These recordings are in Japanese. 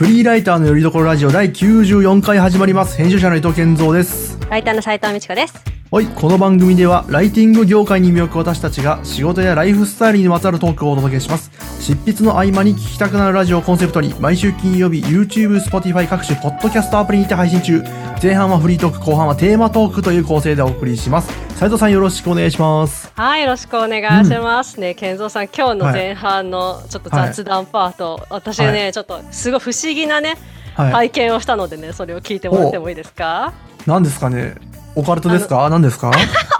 フリーライターのよりどころラジオ第94回始まります。編集者の伊藤健三です。ライターの斉藤美智子です。はい、この番組ではライティング業界に魅力を私たちが仕事やライフスタイルにまつわるトークをお届けします。執筆の合間に聞きたくなるラジオをコンセプトに、毎週金曜日 YouTube、Spotify 各種ポッドキャストアプリにて配信中。前半はフリートーク、後半はテーマトークという構成でお送りします。斉藤さん、よろしくお願いします。はい、よろしくお願いしますね。健三さん、今日の前半のちょっと雑談パート、はい、私ね、はい、ちょっとすごい不思議なね、はい、体験をしたのでね、それを聞いてもらってもいいですか？何ですかね、オカルトですか？何ですか？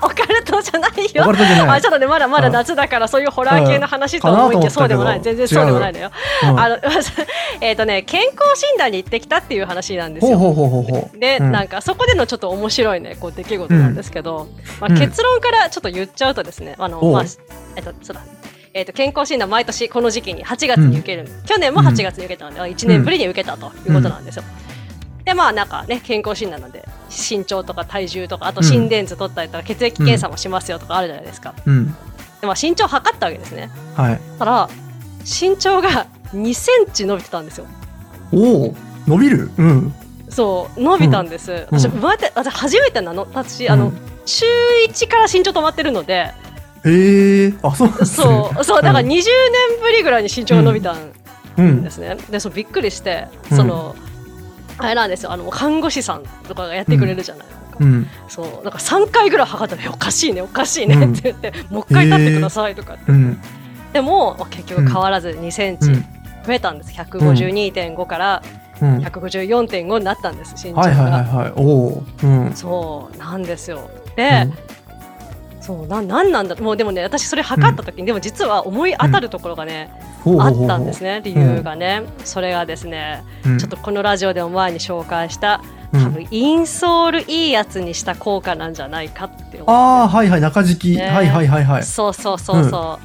オカルトじゃないよ。ちょっとね、まだ夏だから、そういうホラー系の話と思いきや、そうでもない、全然そうでもないのよ。健康診断に行ってきたっていう話なんですよ。で、なんかそこでのちょっと面白いね、こう出来事なんですけど、結論からちょっと言っちゃうとですね、健康診断毎年この時期に8月に受ける、去年も8月に受けたので、1年ぶりに受けたということなんですよ。で、まあなんかね、健康診断なんで身長とか体重とか、あと心電図取ったりとか、血液検査もしますよとかあるじゃないですか、で、まあ、身長測ったわけですね、はい、だから身長が2センチ伸びてたんですよ。お、伸びる、うん、そう伸びたんです、私初めてなの、私週1から身長止まってるので、あ、そうなんですね。そうだから20年ぶりぐらいに身長が伸びたんですね、で、そうびっくりして、その、あれなんですよ、看護師さんとかがやってくれるじゃない、そう、なんか3回ぐらい測ったら、おかしいねおかしいねって言って、もう一回立ってくださいとかって、でも結局変わらず2センチ増えたんです。 152.5 から、154.5 になったんです、身長が。そうなんですよ。で、そう、なんなんだ、もうでもね、私それ測った時に、でも実は思い当たるところがね、あったんですね、理由がね、それがですね、ちょっとこのラジオでも前に紹介した、多分インソールいいやつにした効果なんじゃないかって思って。ああ、はいはい、中敷き、そう、そうですね、そ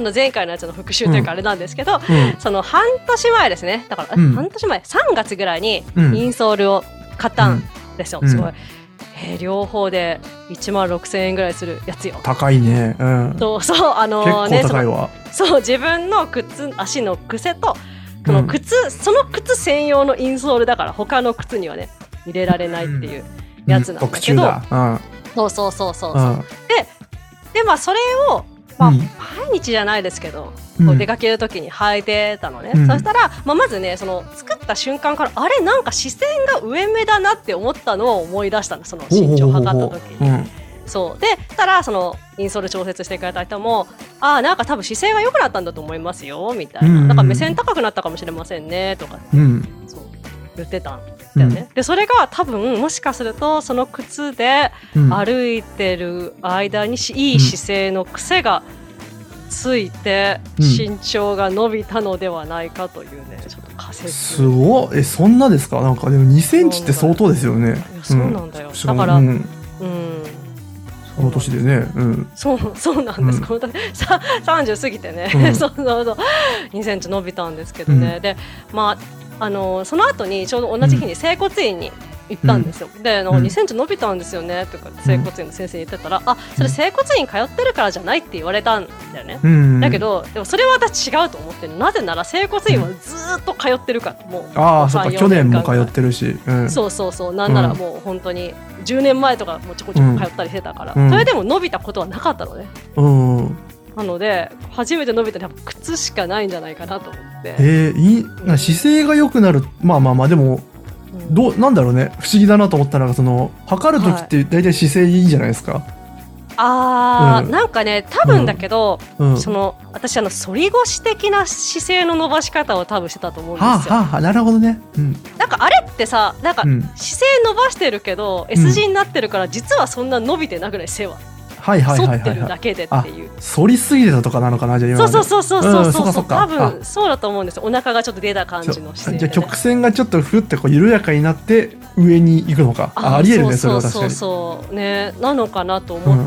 の前回のやつの復習というかあれなんですけど、その半年前ですね、だから半年前、3月ぐらいにインソールを買ったんですよ、すごい。両方で16,000円ぐらいするやつよ。高いね、そう、結構高いわ、ね、そう、自分の靴、足の癖とその靴専用のインソールだから、他の靴にはね入れられないっていうやつなんだけど、そう、で、まあそれを、まあ、毎日じゃないですけど、出かけるときに履いてたのね、そしたら、まずね、その作った瞬間から、あれ、なんか視線が上目だなって思ったのを思い出したの、その身長を測ったときに、そうでたら、そのインソール調節してくれた人も、ああ、なんか多分姿勢が良くなったんだと思いますよみたいな、なんか目線高くなったかもしれませんねとかって、そう言ってたんだよね、でそれが多分もしかするとその靴で歩いてる間にいい姿勢の癖がついて身長が伸びたのではないかというね、ちょっと仮説。すごい、そんなですか？なんかでも2センチって相当ですよね。そうなんだよ、だからこの年でね、そうなんです、この年30過ぎてね、そう2センチ伸びたんですけどね、で、まあその後にちょうど同じ日に整骨院に行ったんですよ、で、2センチ伸びたんですよねとか整骨院の先生に言ってたら、あ、それ整骨院通ってるからじゃないって言われたんだよね、だけどでもそれは私違うと思ってる。なぜなら整骨院はずっと通ってるから、もう3、4年間、去年も通ってるし、そう、なんならもう本当に10年前とかもちょこちょこ通ったりしてたから、それでも伸びたことはなかったのね、なので初めて伸びたら靴しかないんじゃないかなと思って、姿勢が良くなる、まあでもどうなんだろうね、不思議だなと思ったのが、その測る時って大体姿勢いいんじゃないですか、なんかね、多分だけど、その私反り腰的な姿勢の伸ばし方を多分してたと思うんですよ。なるほどね、なんかあれってさ、なんか姿勢伸ばしてるけど S 字になってるから、実はそんな伸びてなくない、背は反ってるだけでっていう、反りすぎてたとかなのかな、じゃあ今まで。そう、多分そうだと思うんですよ。お腹がちょっと出た感じの姿勢で、ね、じゃあ曲線がちょっとふってこう緩やかになって上に行くのか、ありえるね、それは確かに。そうね、なのかなと思っ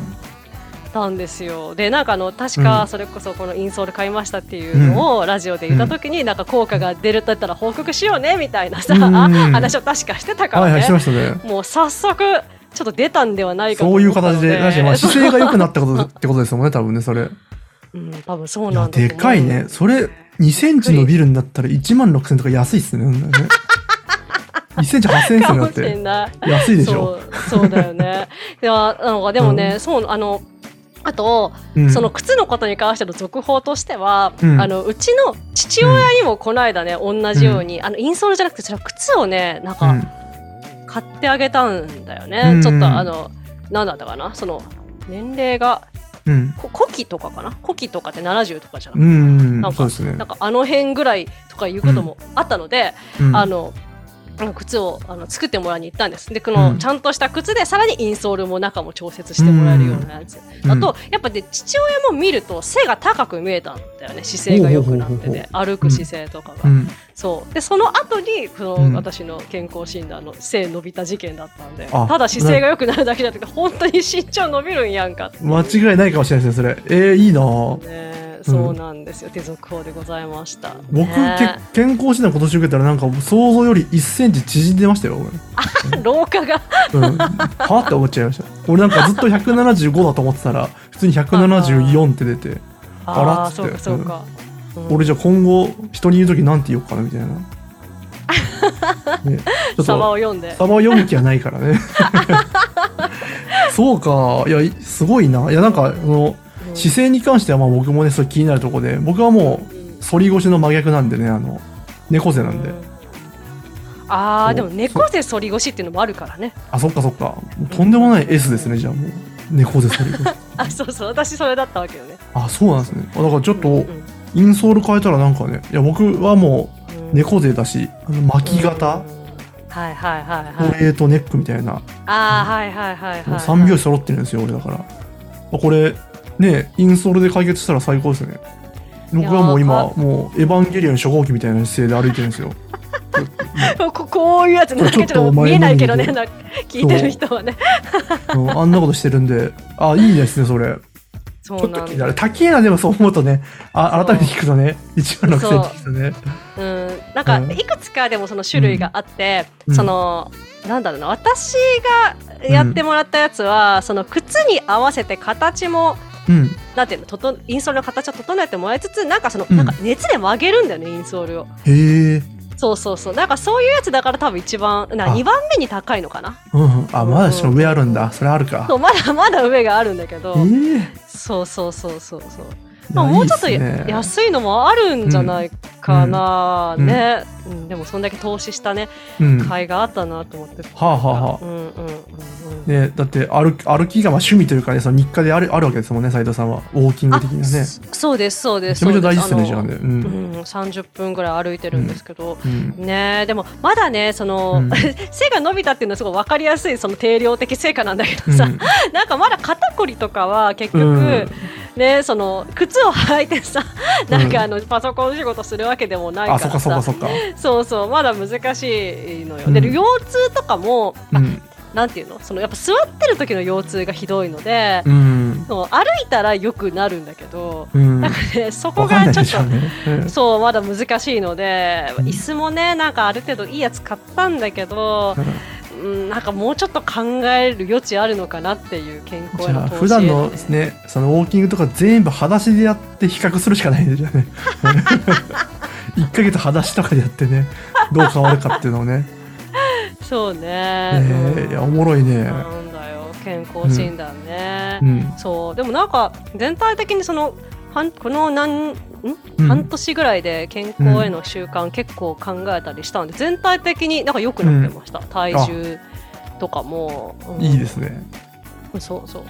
たんですよ、で、なんか確かそれこそこのインソール買いましたっていうのをラジオで言った時に、なんか効果が出るだったら報告しようねみたいなさ、話を確かしてたからね、してましたね。もう早速ちょっと出たんではないかと思ったので、そういう形で、まあ、姿勢が良くなったことってことですもんね、多分ね、それ、多分そうなんだと思う。いや、でかいね、それ2センチ伸びるんだったら1万6,000とか安いっすね。1センチ8,000円って安いでしょ。そうだよね。いやなんかでもね、うん、そうあと、うん、その靴のことに関しての続報としては、うん、うちの父親にもこの間ね、うん、同じようにインソールじゃなくてその靴をねなんか、うん、買ってあげたんだよね、うん、ちょっとなんだったかな、その年齢が古希とかかな、古希とかって70とかじゃなくて、うん、なんか、そうですね、なんかあの辺ぐらいとかいうこともあったので、うん、靴を作ってもらいに行ったんです。でこのちゃんとした靴でさらにインソールも中も調節してもらえるようなやつ、うん、あとやっぱで父親も見ると背が高く見えたんだよね。姿勢が良くなってね、歩く姿勢とかが、うん、そうでその後に私の健康診断の背伸びた事件だったんで、うん、ただ姿勢が良くなるだけだって本当に身長伸びるんやんか、間違いないかもしれないですねそれ。いいなぁ、ね、そうなんですよ、うん、手続報でございました。僕、健康診断今年受けたらなんか想像より1センチ縮んでましたよ。老化がうん、はって思っちゃいました。俺なんかずっと175だと思ってたら普通に174って出て、あらっつって、そうかそうか、うん、俺じゃあ今後人に言うときなんて言おうかなみたいなね、サバを読んで、サバを読む気はないからねそうか、いやすごいな。いやなんか姿勢に関してはまあ僕もねそれ気になるところで、僕はもう反り腰の真逆なんでね、猫背なんで、あーでも猫背反り腰っていうのもあるからね。あ、そっかそっか、とんでもない S ですね、じゃあもう猫背反り腰あ、そうそう、私それだったわけよね。あ、そうなんですね。だからちょっとインソール変えたらなんかね、いや僕はもう猫背だし、巻き型、はいはいはいはい、トレートネックみたいな、あーはいはいはいはい、3拍子揃ってるんですよ俺だから。これね、インソールで解決したら最高ですね。僕はもう今もうエヴァンゲリオン初号機みたいな姿勢で歩いてるんですよこういうやつなんかちょっと見えないけどね、聞いてる人はねあんなことしてるんで、あ、いいですねそれ。そうなんです、ちょっと高えな。でもそう思うとね、あ、改めて聞くとね、1万6000円って聞くとね、うん、なんかいくつかでもその種類があって、うん、そのなんだろうな、私がやってもらったやつは、うん、その靴に合わせて形も、うん、なんていうの、インソールの形を整えてもらいつつ、なんかうん、なんか熱で曲げるんだよねインソールを。へえ。そうそうそう、なんかそういうやつだから多分一番2番目に高いのかな。うん、あ、まだ上あるんだ、うん、それあるか。そう、まだまだ上があるんだけど。そうそうそうそうそう。まあ、もうちょっと安いのもあるんじゃないかな、うん、ね、うんうん、でもそんだけ投資したね、うん、買いがあったなと思って。はあ、はあはあ、うんうんうんうん、ね、だって歩きがまあ趣味というかね、その日課であるわけですもんね、斉藤さんはウォーキング的なね。そうですそうです。めちゃめちゃ大事ですねじゃあね、うんうん。30分ぐらい歩いてるんですけど、うんうん、ね、でもまだねその、うん、背が伸びたっていうのはすごい分かりやすいその定量的成果なんだけどさ、うん、なんかまだ肩こりとかは結局、うんね、その靴を履いてさ、なんかパソコン仕事するわけでもないからさ、うん、あ、そっかそっかそっか、そうそう、まだ難しいのよ、うん、で腰痛とかも、うん、なんていうの、そのやっぱ座ってる時の腰痛がひどいので、うん、そう歩いたらよくなるんだけど、うん、なんかねそこがちょっと、ね、うん、そう、まだ難しいので、うん、椅子もねなんかある程度いいやつ買ったんだけど、うんなんかもうちょっと考える余地あるのかなっていう健康への投資、ね、普段のですね、そのウォーキングとか全部裸足でやって比較するしかないんじゃね1ヶ月裸足とかでやってね、どう変わるかっていうのをねそうね、いやおもろいね、なんだよ健康診断ね、うんうん、そうでもなんか全体的にそのこの半年ぐらいで健康への習慣結構考えたりしたんで、全体的になんか良くなってました、うん、体重とかも、うん、いいですね。そうそうそう、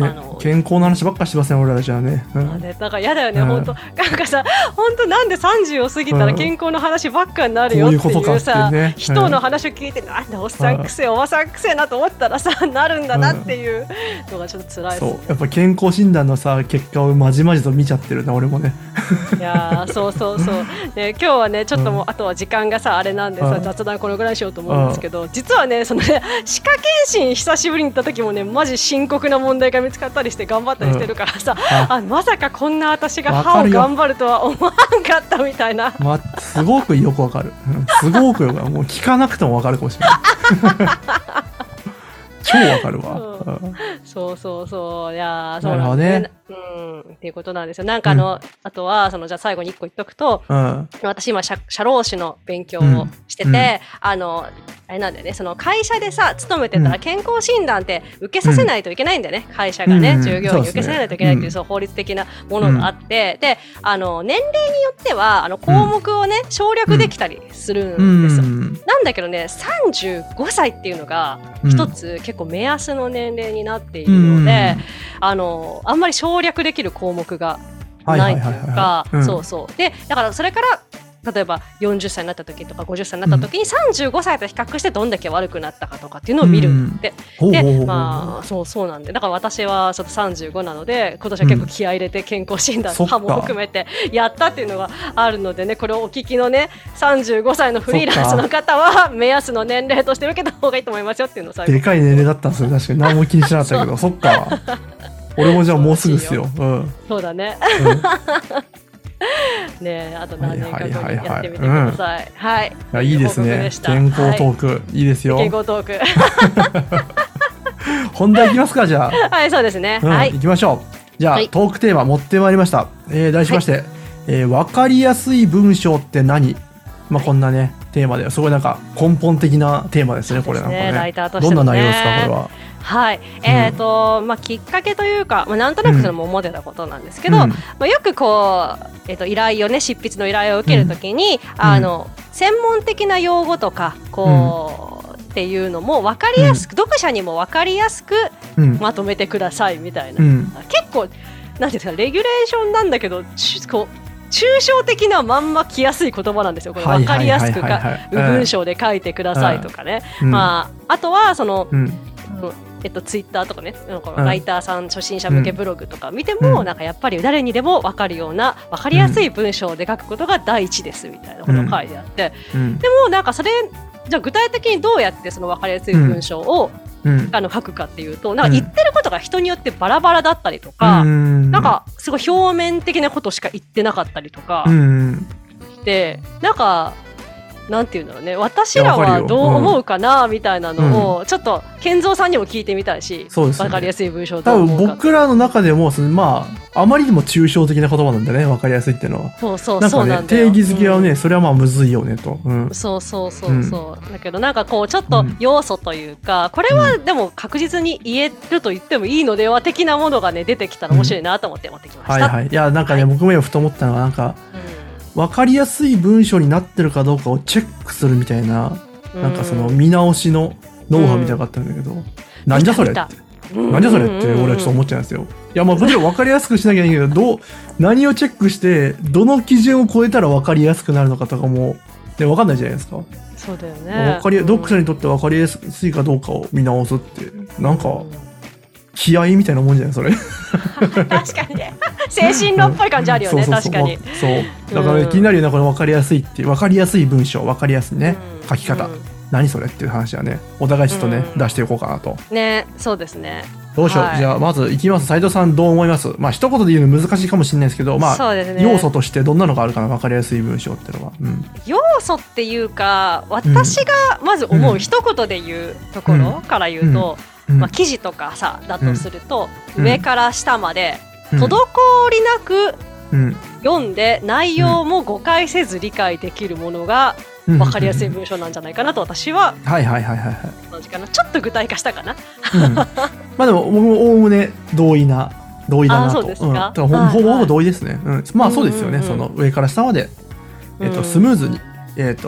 ね、健康の話ばっかしてますね俺らじゃあね、うん、あ、ね、なんかやだよね、うん、本当なんかさ、本当なんで30を過ぎたら健康の話ばっかになるよっていうさ、うん、人の話を聞いて、うん、なんだおっさんくせえおばさんくせえなと思ったらさ、なるんだなっていうのがちょっと辛いです、ね、そう、やっぱ健康診断のさ結果をまじまじと見ちゃってるな俺もねいやそうそうそう、ね、今日はねちょっともう、うん、あとは時間がさあれなんでさ、うん、雑談このぐらいしようと思うんですけど、うん、実はねそのね歯科検診久しぶりに行った時もね、マジ深刻な問題が見つかったりして頑張ったりしてるからさ、うん、まさかこんな私が歯を頑張るとは思わんかったみたいな、まあ、すごくよくわかる、うん、すごくよくもう聞かなくてもわかるかもしれない超わかるわ、うん、そうそうそう、いやそうなんですね、なるほどね、うん、っていうことなんですよ。なんかあとはそのじゃあ最後に1個言っとくと、うん、私今社労士の勉強をしてて、うん、あれなんだよね、その会社でさ勤めてたら健康診断って受けさせないといけないんだよね、うん、会社がね、うん、従業員に受けさせないといけないっていう、うん、そう法律的なものがあって、うん、で年齢によっては項目をね省略できたりするんですよ、うんうん、なんだけどね35歳っていうのが一つ結構目安の年齢になっているので、うん、あんまり省略できる項目がないというか、そうそうでだからそれから例えば40歳になった時とか50歳になった時に35歳と比較してどんだけ悪くなったかとかっていうのを見るって、うん、でまあそうなんでだから私はちょっと35なので今年は結構気合い入れて健康診断とかも含めてやったっていうのがあるのでね、これをお聞きのね35歳のフリーランスの方は目安の年齢として受けた方がいいと思いますよっていうのを最後でかい年齢だったんですよ。確かに何も気にしなかったけどそっか俺もじゃあもうすぐですよ、うん、そうだね、うんねえ、あと何年か後にやってみてください。はい、はい、いいですね。健康トーク、はい、いいですよ。健康トーク。本題いきますかじゃあ。はい、そうですね。はい、行きましょう。じゃあ、はい、トークテーマ持ってまいりました。題しまして、はい、分かりやすい文章って何？まあこんなねテーマで、すごいなんか根本的なテーマですね。これなんかね。ライターとしてのね。どんな内容ですかこれは。はい、まあ、きっかけというか、まあ、なんとなくそれも思ってたことなんですけど、うん、まあ、よくこう、依頼をね執筆の依頼を受けるときに、うん、専門的な用語とかこう、うん、っていうのも分かりやすく、うん、読者にも分かりやすくまとめてくださいみたいな、うん、結構なんていうんですかレギュレーションなんだけどこう抽象的なまんま来やすい言葉なんですよこれ、分かりやすく文章で書いてくださいとかね、うん、まあ、あとはその、うん、ツイッターとかね、このライターさん、うん、初心者向けブログとか見ても、うん、なんかやっぱり誰にでも分かるような分かりやすい文章で書くことが第一ですみたいなことを書いてあって、うん、でもなんかそれじゃあ具体的にどうやってその分かりやすい文章を、うん、書くかっていうと、なんか言ってることが人によってバラバラだったりとか、うん、なんかすごい表面的なことしか言ってなかったりとか、うん、でなんかなんていうんだろうね、私らはどう思うかなみたいなのをちょっと健三さんにも聞いてみたいし、そうですね、分かりやすい文章と思うか多分僕らの中でもまああまりにも抽象的な言葉なんだね、分かりやすいっていうのは。そうそうそうなんだよ。定義づけはね、うん、それはまあむずいよねと、うん、そうそうそうそう、うん、だけどなんかこうちょっと要素というかこれはでも確実に言えると言ってもいいのでは的なものがね出てきたら面白いなと思って持ってきました、うん、はいはい。いやなんかね、はい、僕も今ふと思ったのはなんか、うん、分かりやすい文章になってるかどうかをチェックするみたいな、うん、なんかその見直しのノウハウみたいなのがあったんだけど、うん、なんじゃそれって、なんじゃそれって俺はちょっと思っちゃうんですよ。いやまあもちろん分かりやすくしなきゃいけないけど、何をチェックしてどの基準を超えたら分かりやすくなるのかとかも、ね、分かんないじゃないですか。そうだよね、読者にとって分かりやすいかどうかを見直すってなんか、うん、気合いみたいなもんじゃないそれ。確かにね、精神論っぽい感じあるよね。確かにそうだから、ね、うん、気になるようなこの分かりやすいっていう、分かりやすい文章、分かりやすいね、うん、書き方、うん、何それっていう話はねお互いちょっとね、うん、出していこうかなとね。そうですね、どうしよう、はい、じゃあまずいきます。斉藤さんどう思います？まあ一言で言うの難しいかもしれないですけど、まあ、ね、要素としてどんなのがあるかな、分かりやすい文章っていうのは、うん、要素っていうか私がまず思う、うん、一言で言うところから言うと、うんうん、まあ、記事とかさだとすると、うん、上から下まで滞りなく読んで、うん、内容も誤解せず理解できるものが分かりやすい文章なんじゃないかなと私は、うん、はいはいはいはいはい、ちょっと具体化したかな、うん、まあでもおおむね同意だなと、うん、ほぼ同意ですね、うん、まあそうですよね、うんうんうん、その上から下まで、スムーズに、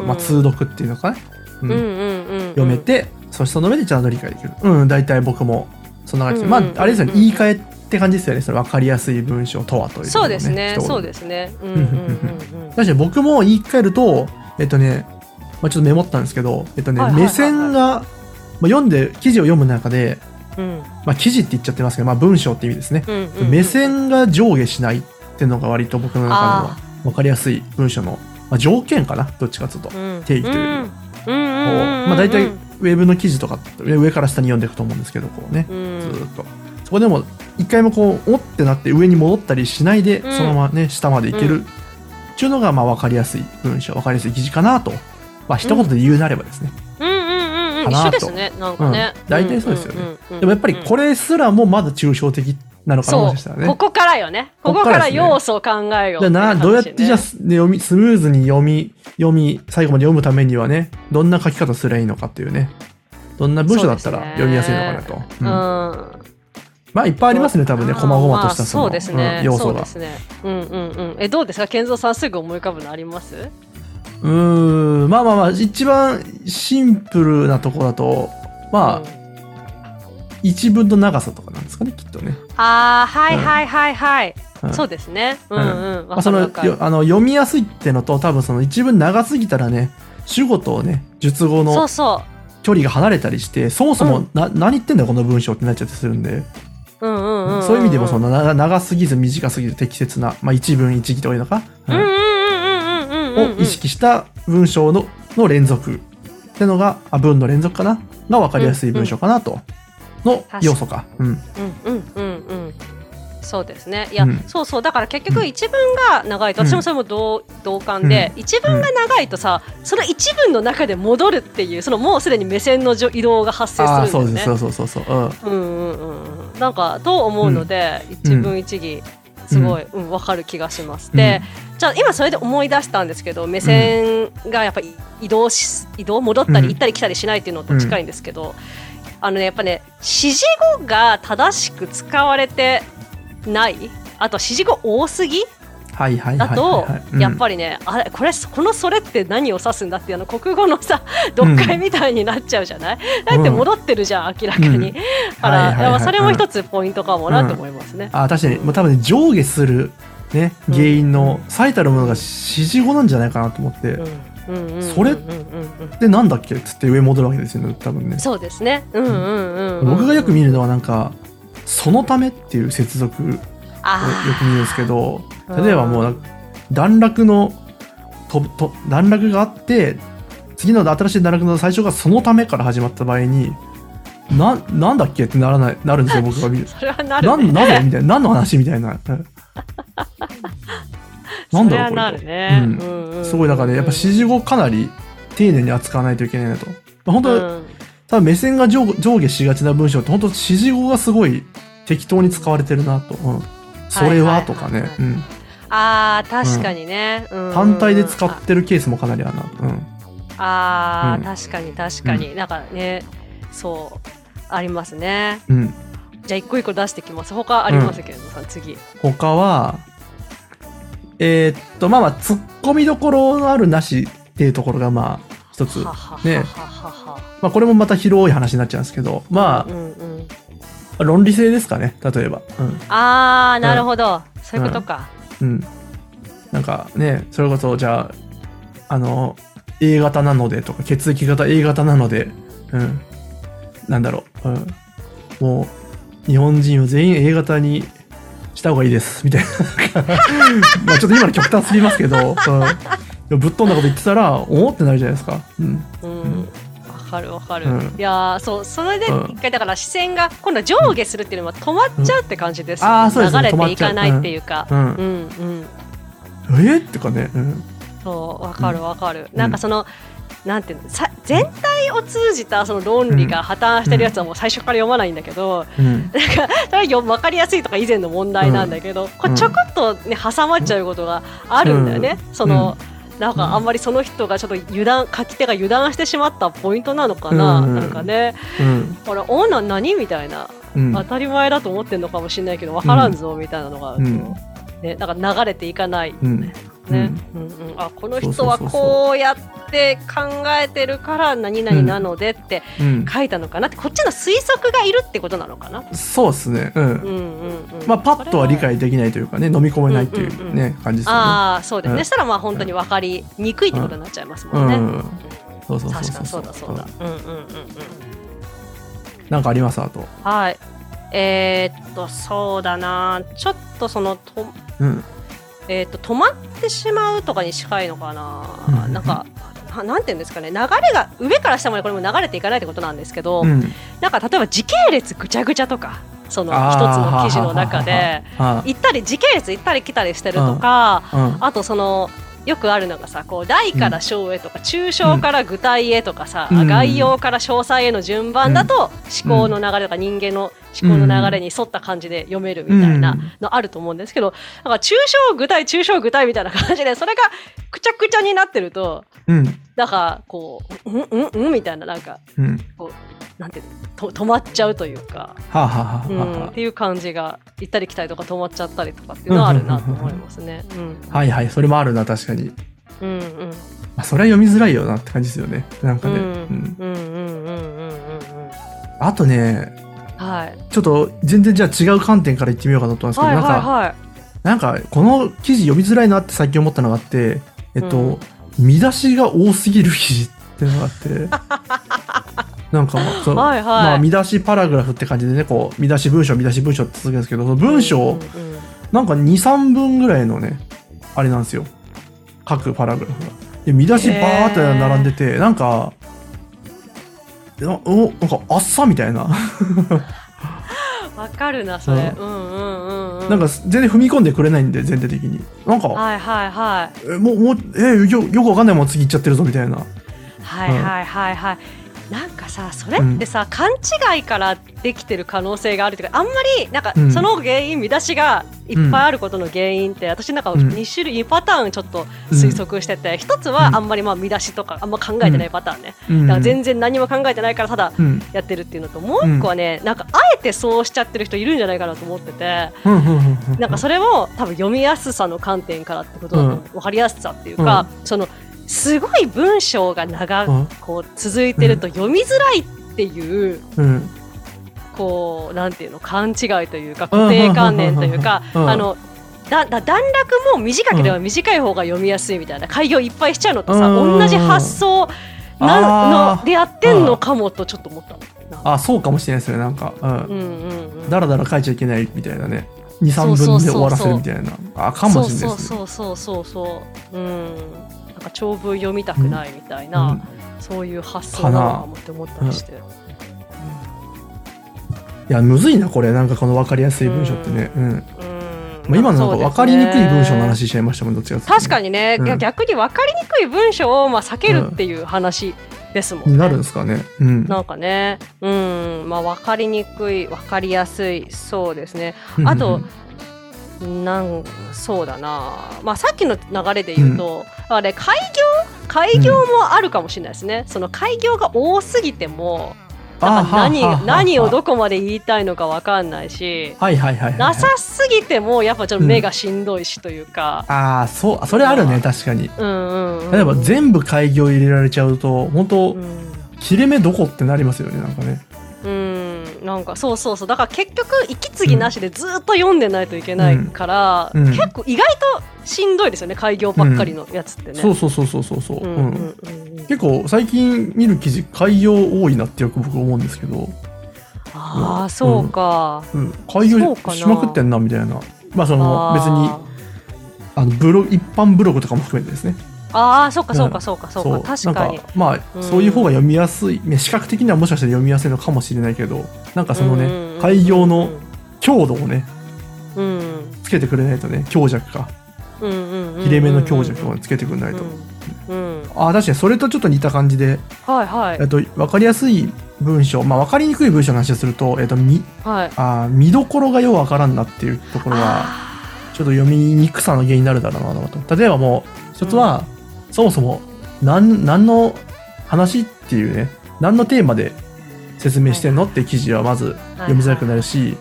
まあ、通読っていうのかね、うんうんうんうん、読めて、そしてその上でちゃんと理解できる。うん、大体僕もそんな感じで、うんうんうん、まああれですよね、言い換えって感じですよね。その分かりやすい文章とはという、ね。そうですね。そうですね。うんうんうんうん。確かに僕も言い換えると、まあ、ちょっとメモったんですけど、はいはいはいはい、目線が、まあ、読んで記事を読む中で、うん、まあ記事って言っちゃってますけど、まあ文章って意味ですね。うんうんうん、目線が上下しないっていうのが割と僕の中では分かりやすい文章の、まあ、条件かな。どっちかというと、うん、定義というか。うんうんうんうん、まあ大体ウェブの記事とか上から下に読んでいくと思うんですけど、こうね、ずっとそこでも一回もこうおってなって上に戻ったりしないで、そのままね下までいけるっていうのがまあ分かりやすい文章、分かりやすい記事かなと、まあ一言で言うなればですね、一緒ですね、なんかね、大体そうですよね。でもやっぱりこれすらもまだ抽象的っなのかな、もしかしたらね。ここからよね。ここから要素を考えよう、ね。どうやってじゃあスムーズに最後まで読むためにはね、どんな書き方すればいいのかっていうね。どんな文章だったら読みやすいのかなと。うね、うん。まあいっぱいありますね、多分ね、細々としたその要素が。どうですか、健三さん、すぐ思い浮かぶのあります？まあまあまあ、一番シンプルなところだと、まあ、一文の長さとかなんですかね、きっとね。ああ、はいはいはいはい、うん、そうですね。うんうん、まあ、その読みやすいってのと、多分その一文長すぎたらね、主語とね、述語の距離が離れたりして、そもそも何言ってんだよこの文章ってなっちゃってするんで、うんうんうんうん、そういう意味でもその長すぎず短すぎず適切な、まあ、一文一義というのか、を意識した文章の連続ってのが、文の連続かなが分かりやすい文章かなと。うんうん、の要素か。うんうんうんうん、そうですね。いや、うん、そうそう、だから結局一文が長いと、私もそれも同感で、一文が長いとさ、その一文の中で戻るっていう、そのもうすでに目線の移動が発生するんですね。そう、うんうんうん、なんかと思うので、うん、一文一義すごい、うん、分かる気がします。で、じゃあ今それで思い出したんですけど、目線がやっぱり移動戻ったり行ったり来たりしないっていうのと近いんですけど。やっぱね、指示語が正しく使われてない、あと指示語多すぎだと、やっぱりね、あれ、このそれって何を指すんだって、国語のさ、読解みたいになっちゃうじゃない、だって戻ってるじゃん、明らかに。からそれも一つポイントかもなと思いますね。あ、確かに、もう多分ね、上下する、ね、原因の最たるものが指示語なんじゃないかなと思って。それってなんだっけっつって上戻るわけですよね、多分ね。そうですね。僕がよく見るのはなんかそのためっていう接続をよく見るんですけど、例えばもう段落があって次の新しい段落の最初がそのためから始まった場合になんだっけってなるんですよ、僕が見る。それはなるね。なぜみたいな、何の話みたいな。なんだろうこれなるね。すごい、だからね、やっぱ指示語かなり丁寧に扱わないといけないなと。本当、多分目線が上下しがちな文章って本当指示語がすごい適当に使われてるなと。それはとかね。ああ、確かにね。単体で使ってるケースもかなりあるな。ああ、確かに確かに。なんかね、そうありますね。じゃあ一個一個出してきます。他ありますけどさ、次。他は。まあまあ、突っ込みどころのあるなしっていうところが、まあ、一つ。ね。まあ、これもまた広い話になっちゃうんですけど、まあ、論理性ですかね、例えば。ああ、なるほど。そういうことか。なんかね、それこそ、じゃあ、A 型なのでとか、血液型 A 型なので、なんだろう、もう、日本人は全員 A 型に、した方がいいですみたいなまあちょっと今の極端すぎますけどぶっ飛んだこと言ってたらおーってなるじゃないですか。わかる、いや、そう、それで一回だから視線が今度は上下するっていうのは止まっちゃうって感じです、流れていかないっていうか、ってかね、そう、わかる、なんかそのなんていうの、全体を通じたその論理が破綻してるやつはもう最初から読まないんだけど、なんか分かりやすいとか以前の問題なんだけど、これちょこっと、ね、挟まっちゃうことがあるんだよね、そのなんかあんまりその人がちょっと書き手が油断してしまったポイントなのかな、なんかね、これオーナー何みたいな、当たり前だと思ってるのかもしれないけど分からんぞみたいなのが、ね、なんか流れていかない、あ、この人はこうやって考えてるから何々なのでって書いたのかなって、こっちの推測がいるってことなのかな。そうですね、まあパッとは理解できないというかね、飲み込めないっていうね、感じですよね。ああ、そうですね。したらまあ本当に分かりにくいってことになっちゃいますもんね。確かにそうだ。なんかあります？あと、はい、そうだな、ちょっとその止まってしまうとかに近いのかな、なんかなんていうんですかね、流れが上から下までこれも流れていかないってことなんですけど、なんか例えば時系列ぐちゃぐちゃとか、その一つの記事の中で行ったり時系列行ったり来たりしてるとか、あとそのよくあるのがさ、こう大から小へとか、うん、抽象から具体へとかさ、うん、概要から詳細への順番だと、うん、思考の流れとか人間の思考の流れに沿った感じで読めるみたいなのあると思うんですけど、なんか抽象具体みたいな感じでそれがくちゃくちゃになってると、うん、なんかこうみたいな、なんかこう、なんて止まっちゃうというか、はあはあはあ、っていう感じが行ったり来たりとか止まっちゃったりとかっていうのはあるなと思いますね。はいはい、それもあるな、確かに。うんうん、まあ、それは読みづらいよなって感じですよね、なんかね。あとね、はい、ちょっと全然じゃあ違う観点から言ってみようかなと思ったんですけど、はいはいはい、なんかこの記事読みづらいなって最近思ったのがあって、見出しが多すぎる記事っていうのがあってなんかそう、はいはい、まあ、見出しパラグラフって感じでね、こう見出し文章って続くんですけど、その文章、なんか 2,3 分ぐらいのねあれなんですよ、各パラグラフが。で見出しバーって並んでて、なんかあっさみたいなわかるなそれ、なんか全然踏み込んでくれないんで、全体的になんか、はいはいはい、もうよくわかんないもん次行っちゃってるぞみたいな、はいはいはいはい、なんかさ、それってさ、勘違いからできてる可能性があるというか、あんまりなんかその原因、見出しがいっぱいあることの原因って、私なんか2パターンちょっと推測してて、一つはあんまり、まあ見出しとかあんま考えてないパターンね、だから全然何も考えてないからただやってるっていうのと、もう一個はね、なんかあえてそうしちゃってる人いるんじゃないかなと思ってて、なんかそれも多分読みやすさの観点からってことだと思う、分かりやすさっていうか、そのすごい文章が長くこう続いてると読みづらいっていう、こうなんていうの、勘違いというか固定観念というか、あの段落も短ければ短い方が読みやすいみたいな、改行いっぱいしちゃうのとさ、同じ発想のでやってんのかもとちょっと思ったの。あ、そうかもしれないですね、なんか、だらだら書いちゃいけないみたいなね、2,3 分で終わらせるみたいな、あ、かもしれないですね。そう、なんか長文読みたくないみたいな、そういう発想なのって思ったりして、いやむずいなこれ、なんかこの分かりやすい文章ってね、まあ、今のなんか分かりにくい文章の話しちゃいましたもん、どっちが確かにね、逆に分かりにくい文章をまあ避けるっていう話ですもんね、なるんですかね、なんかね、まあ、分かりにくい、分かりやすい、そうですね、あと、そうだな、まあ、さっきの流れで言うと、あれ開業もあるかもしれないですね、その開業が多すぎても何をどこまで言いたいのか分かんないし、なさすぎてもやっぱちょっと目がしんどいしというか、ああ、そう、それあるね、確かに、例えば全部開業入れられちゃうと本当、切れ目どこってなりますよね、なんかね、なんかそうだから結局息継ぎなしでずっと読んでないといけないから、結構意外としんどいですよね、開業ばっかりのやつってね、そう、結構最近見る記事開業多いなってよく僕思うんですけど、ああ、そうか、開業しまくってんなみたいな、まあその別に一般ブログとかも含めてですね、あ、そうか、確かに、なんかまあ、そういう方が読みやすい、視覚的にはもしかしたら読みやすいのかもしれないけど、なんかそのね、開業の強度をね、つけてくれないとね、強弱か、切れ目の強弱をつけてくれないと、あ、確かにそれとちょっと似た感じで、分かりやすい文章、まあ、分かりにくい文章の話をすると、見どころがよう分からんなっていうところがちょっと読みにくさの原因になるだろうなと。例えばもう一つは、そもそも何の話っていうね、何のテーマで説明してんのって記事はまず読みづらくなるし、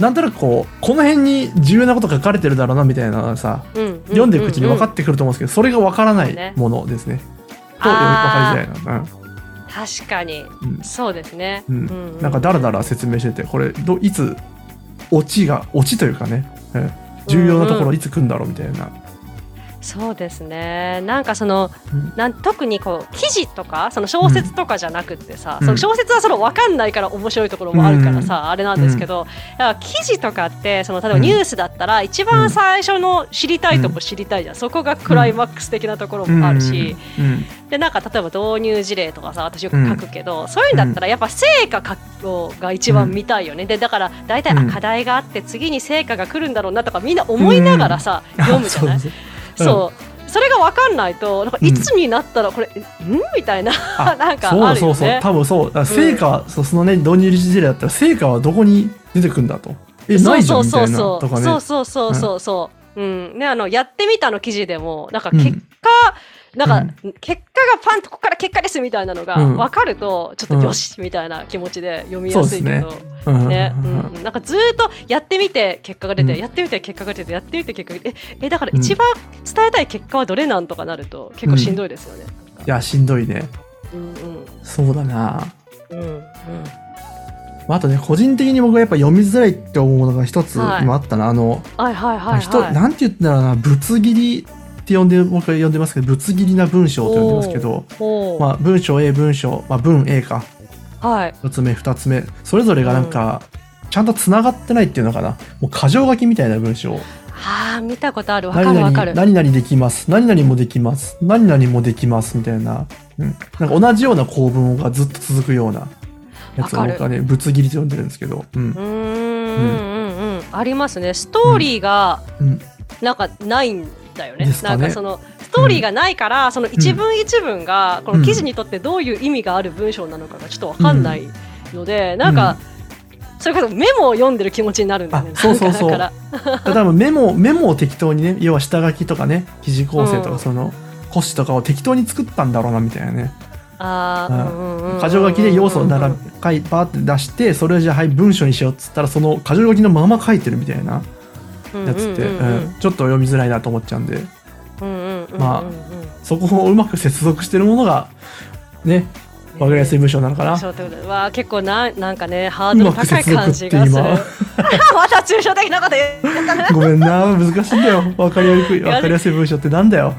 なんとなくこの辺に重要なこと書かれてるだろうなみたいなさ、読んでいくうちに分かってくると思うんですけど、それが分からないものですね、と分かりづらいな、確かに、そうですね、なんかだらだら説明してて、これいつオチというかね、重要なところいつ来るんだろうみたいな、そうですね、なんかその、特にこう記事とかその小説とかじゃなくってさ、その小説はその分かんないから面白いところもあるからさ、あれなんですけど、だから記事とかってその例えばニュースだったら一番最初の知りたいとこ知りたいじゃん、そこがクライマックス的なところもあるし、でなんか例えば導入事例とかさ、私よく書くけど、そういうんだったらやっぱ成果が一番見たいよね、でだから大体課題があって次に成果が来るんだろうなとかみんな思いながらさ、読むじゃない、そう、それが分かんないとなんかいつになったらこれ、うんみたいななんかあるよね。そうそうそう、多分そう。成果は、そのね導入事例だったら成果はどこに出てくるんだと、ないじゃんみたいなとかね。そうそうそうそうそう、うんね、やってみたの記事でもなんか結果、なんか結果がパンとここから結果ですみたいなのが分かるとちょっとよしみたいな気持ちで読みやすいけど、なんかずっとやってみて結果が出て、やってみて結果が出て、やってみて結果が出て、だから一番伝えたい結果はどれなんとかなると結構しんどいですよね。いやしんどいね、そうだな、あとね個人的に僕はやっぱ読みづらいって思うものが一つ今あったな。なんて言ったらな、ぶつ切りって呼んで、僕は呼んでますけど、ぶつ切りな文章って呼んでますけど、まあ、文章 A 文章、まあ、文 A か、はい、1つ目2つ目それぞれがなんか、ちゃんとつながってないっていうのかな、もう箇条書きみたいな文章。はあ、見たことある、わかるわかる。何々できます、何々もできます、何々もできますみたいな、なんか同じような構文がずっと続くようなやつを僕はねぶつ切りって呼んでるんですけど、ありますね。ストーリーがなんかないんだよね。なんかそのストーリーがないから、その一文一文がこの記事にとってどういう意味がある文章なのかがちょっと分かんないので、なんかそれこそメモを読んでる気持ちになるんだよね。そうそうそう。だからメモを適当にね、要は下書きとかね、記事構成とかその骨子とかを適当に作ったんだろうなみたいなね。箇条書きで要素をバーって出して、それをじゃあはい文章にしようっつったらその箇条書きのまま書いてるみたいな。やつって、ちょっと読みづらいなと思っちゃうんで、まあそこをうまく接続してるものがね、分かりやすい文章なのかな。わあ結構なんかねハードル高い感じがする。また抽象的なこと言ったね。ごめんな、難しいんだよ。分かりやすい文章ってなんだよ。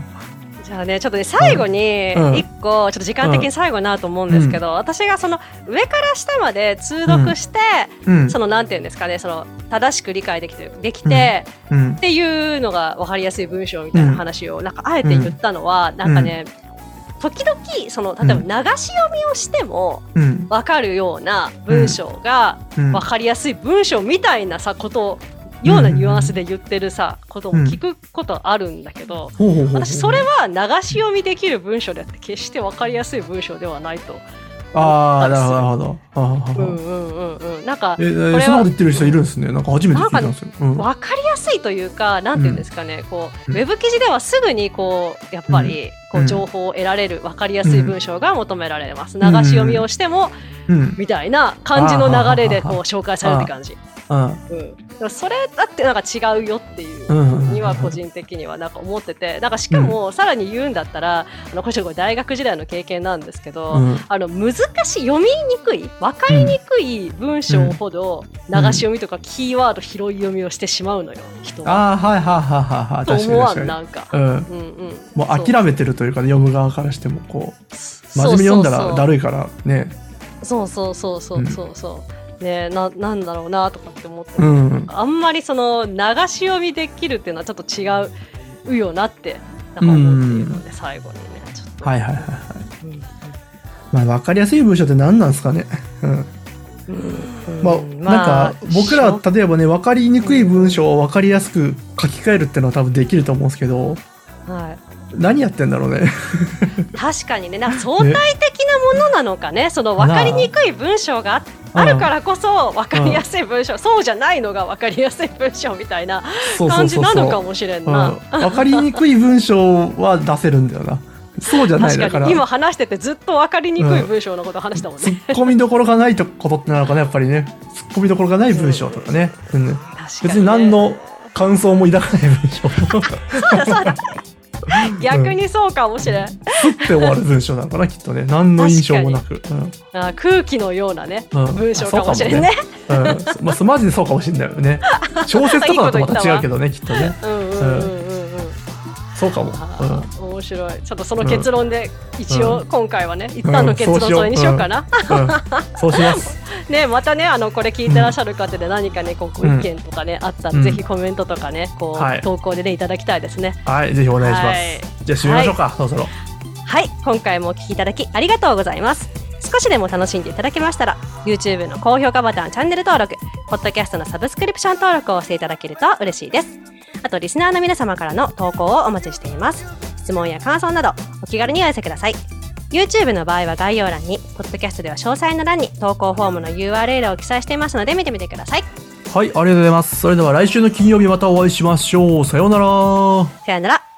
じゃあね、ちょっとね最後に1個、ちょっと時間的に最後になると思うんですけど、私がその上から下まで通読して、そのなんていうんですかね、その正しく理解できて、っていうのが分かりやすい文章みたいな話をなんかあえて言ったのは、なんかね時々その例えば流し読みをしても分かるような文章が分かりやすい文章みたいなさことようなニュアンスで言ってるさ、ことも聞くことあるんだけど、私それは流し読みできる文章であって決して分かりやすい文章ではないと。ああ、なるほど。なんかこれはそんなこと言ってる人いるんですね。なんか初めて聞いたんですよ。分かりやすいというか、なんていうんですかね、こうウェブ記事ではすぐにこうやっぱりこう情報を得られる分かりやすい文章が求められます。流し読みをしてもみたいな感じの流れでこう紹介されるって感じ。それだってなんか違うよっていうには個人的にはなんか思ってて、なんかしかもさらに言うんだったら、これ大学時代の経験なんですけど、難しい、読みにくい、分かりにくい文章ほど流し読みとかキーワード拾い読みをしてしまうのよ、人は。はいはいはいはい、と思わん、なんかもう諦めてるというか、読む側からしてもこう真面目に読んだらだるいからね。そうそうそうそうそうそうね、なんだろうなとかって思って、あんまりその流し読みできるっていうのはちょっと違うよなって思うっていうので、最後にねちょっと、はいはいはいはい、まあ分かりやすい文章って何なんですかね。なんか僕ら例えばね、分かりにくい文章を分かりやすく書き換えるっていうのは多分できると思うんですけど、何やってんだろうね。確かにね、なんか相対的なものなのかね、その分かりにくい文章があるからこそ分かりやすい文章、そうじゃないのが分かりやすい文章みたいな感じなのかもしれんな。分かりにくい文章は出せるんだよな。そうじゃない、だから今話しててずっと分かりにくい文章のこと話したもんね。突っ込みどころがないことってなのかな、やっぱりね。突っ込みどころがない文章とかね、別に何の感想も抱かない文章。そうだそうだ。逆にそうかもしれん。すって終わる文章なのかな、きっとね。何の印象もなく、空気のようなね文章かもしれんね。マジでそうかもしれないよね。小説とかだとまた違うけどね、きっとね。そうかも。面白い。ちょっとその結論で一応今回はね、一旦の結論それにしようかな。そうします。ね、またね、これ聞いてらっしゃる方で何かね、こうご意見とかね、あったらぜひコメントとかね、こう投稿でねいただきたいですね。はい、ぜひお願いします。じゃあ締めましょうか、そろそろ。はい、今回もお聞きいただきありがとうございます。少しでも楽しんでいただけましたら、YouTube の高評価ボタン、チャンネル登録、ポッドキャストのサブスクリプション登録をしていただけると嬉しいです。あとリスナーの皆様からの投稿をお待ちしています。質問や感想などお気軽にお寄せください。 YouTube の場合は概要欄に、ポッドキャストでは詳細の欄に投稿フォームの URL を記載していますので見てみてください。はい、ありがとうございます。それでは来週の金曜日またお会いしましょう。さようなら。さようなら。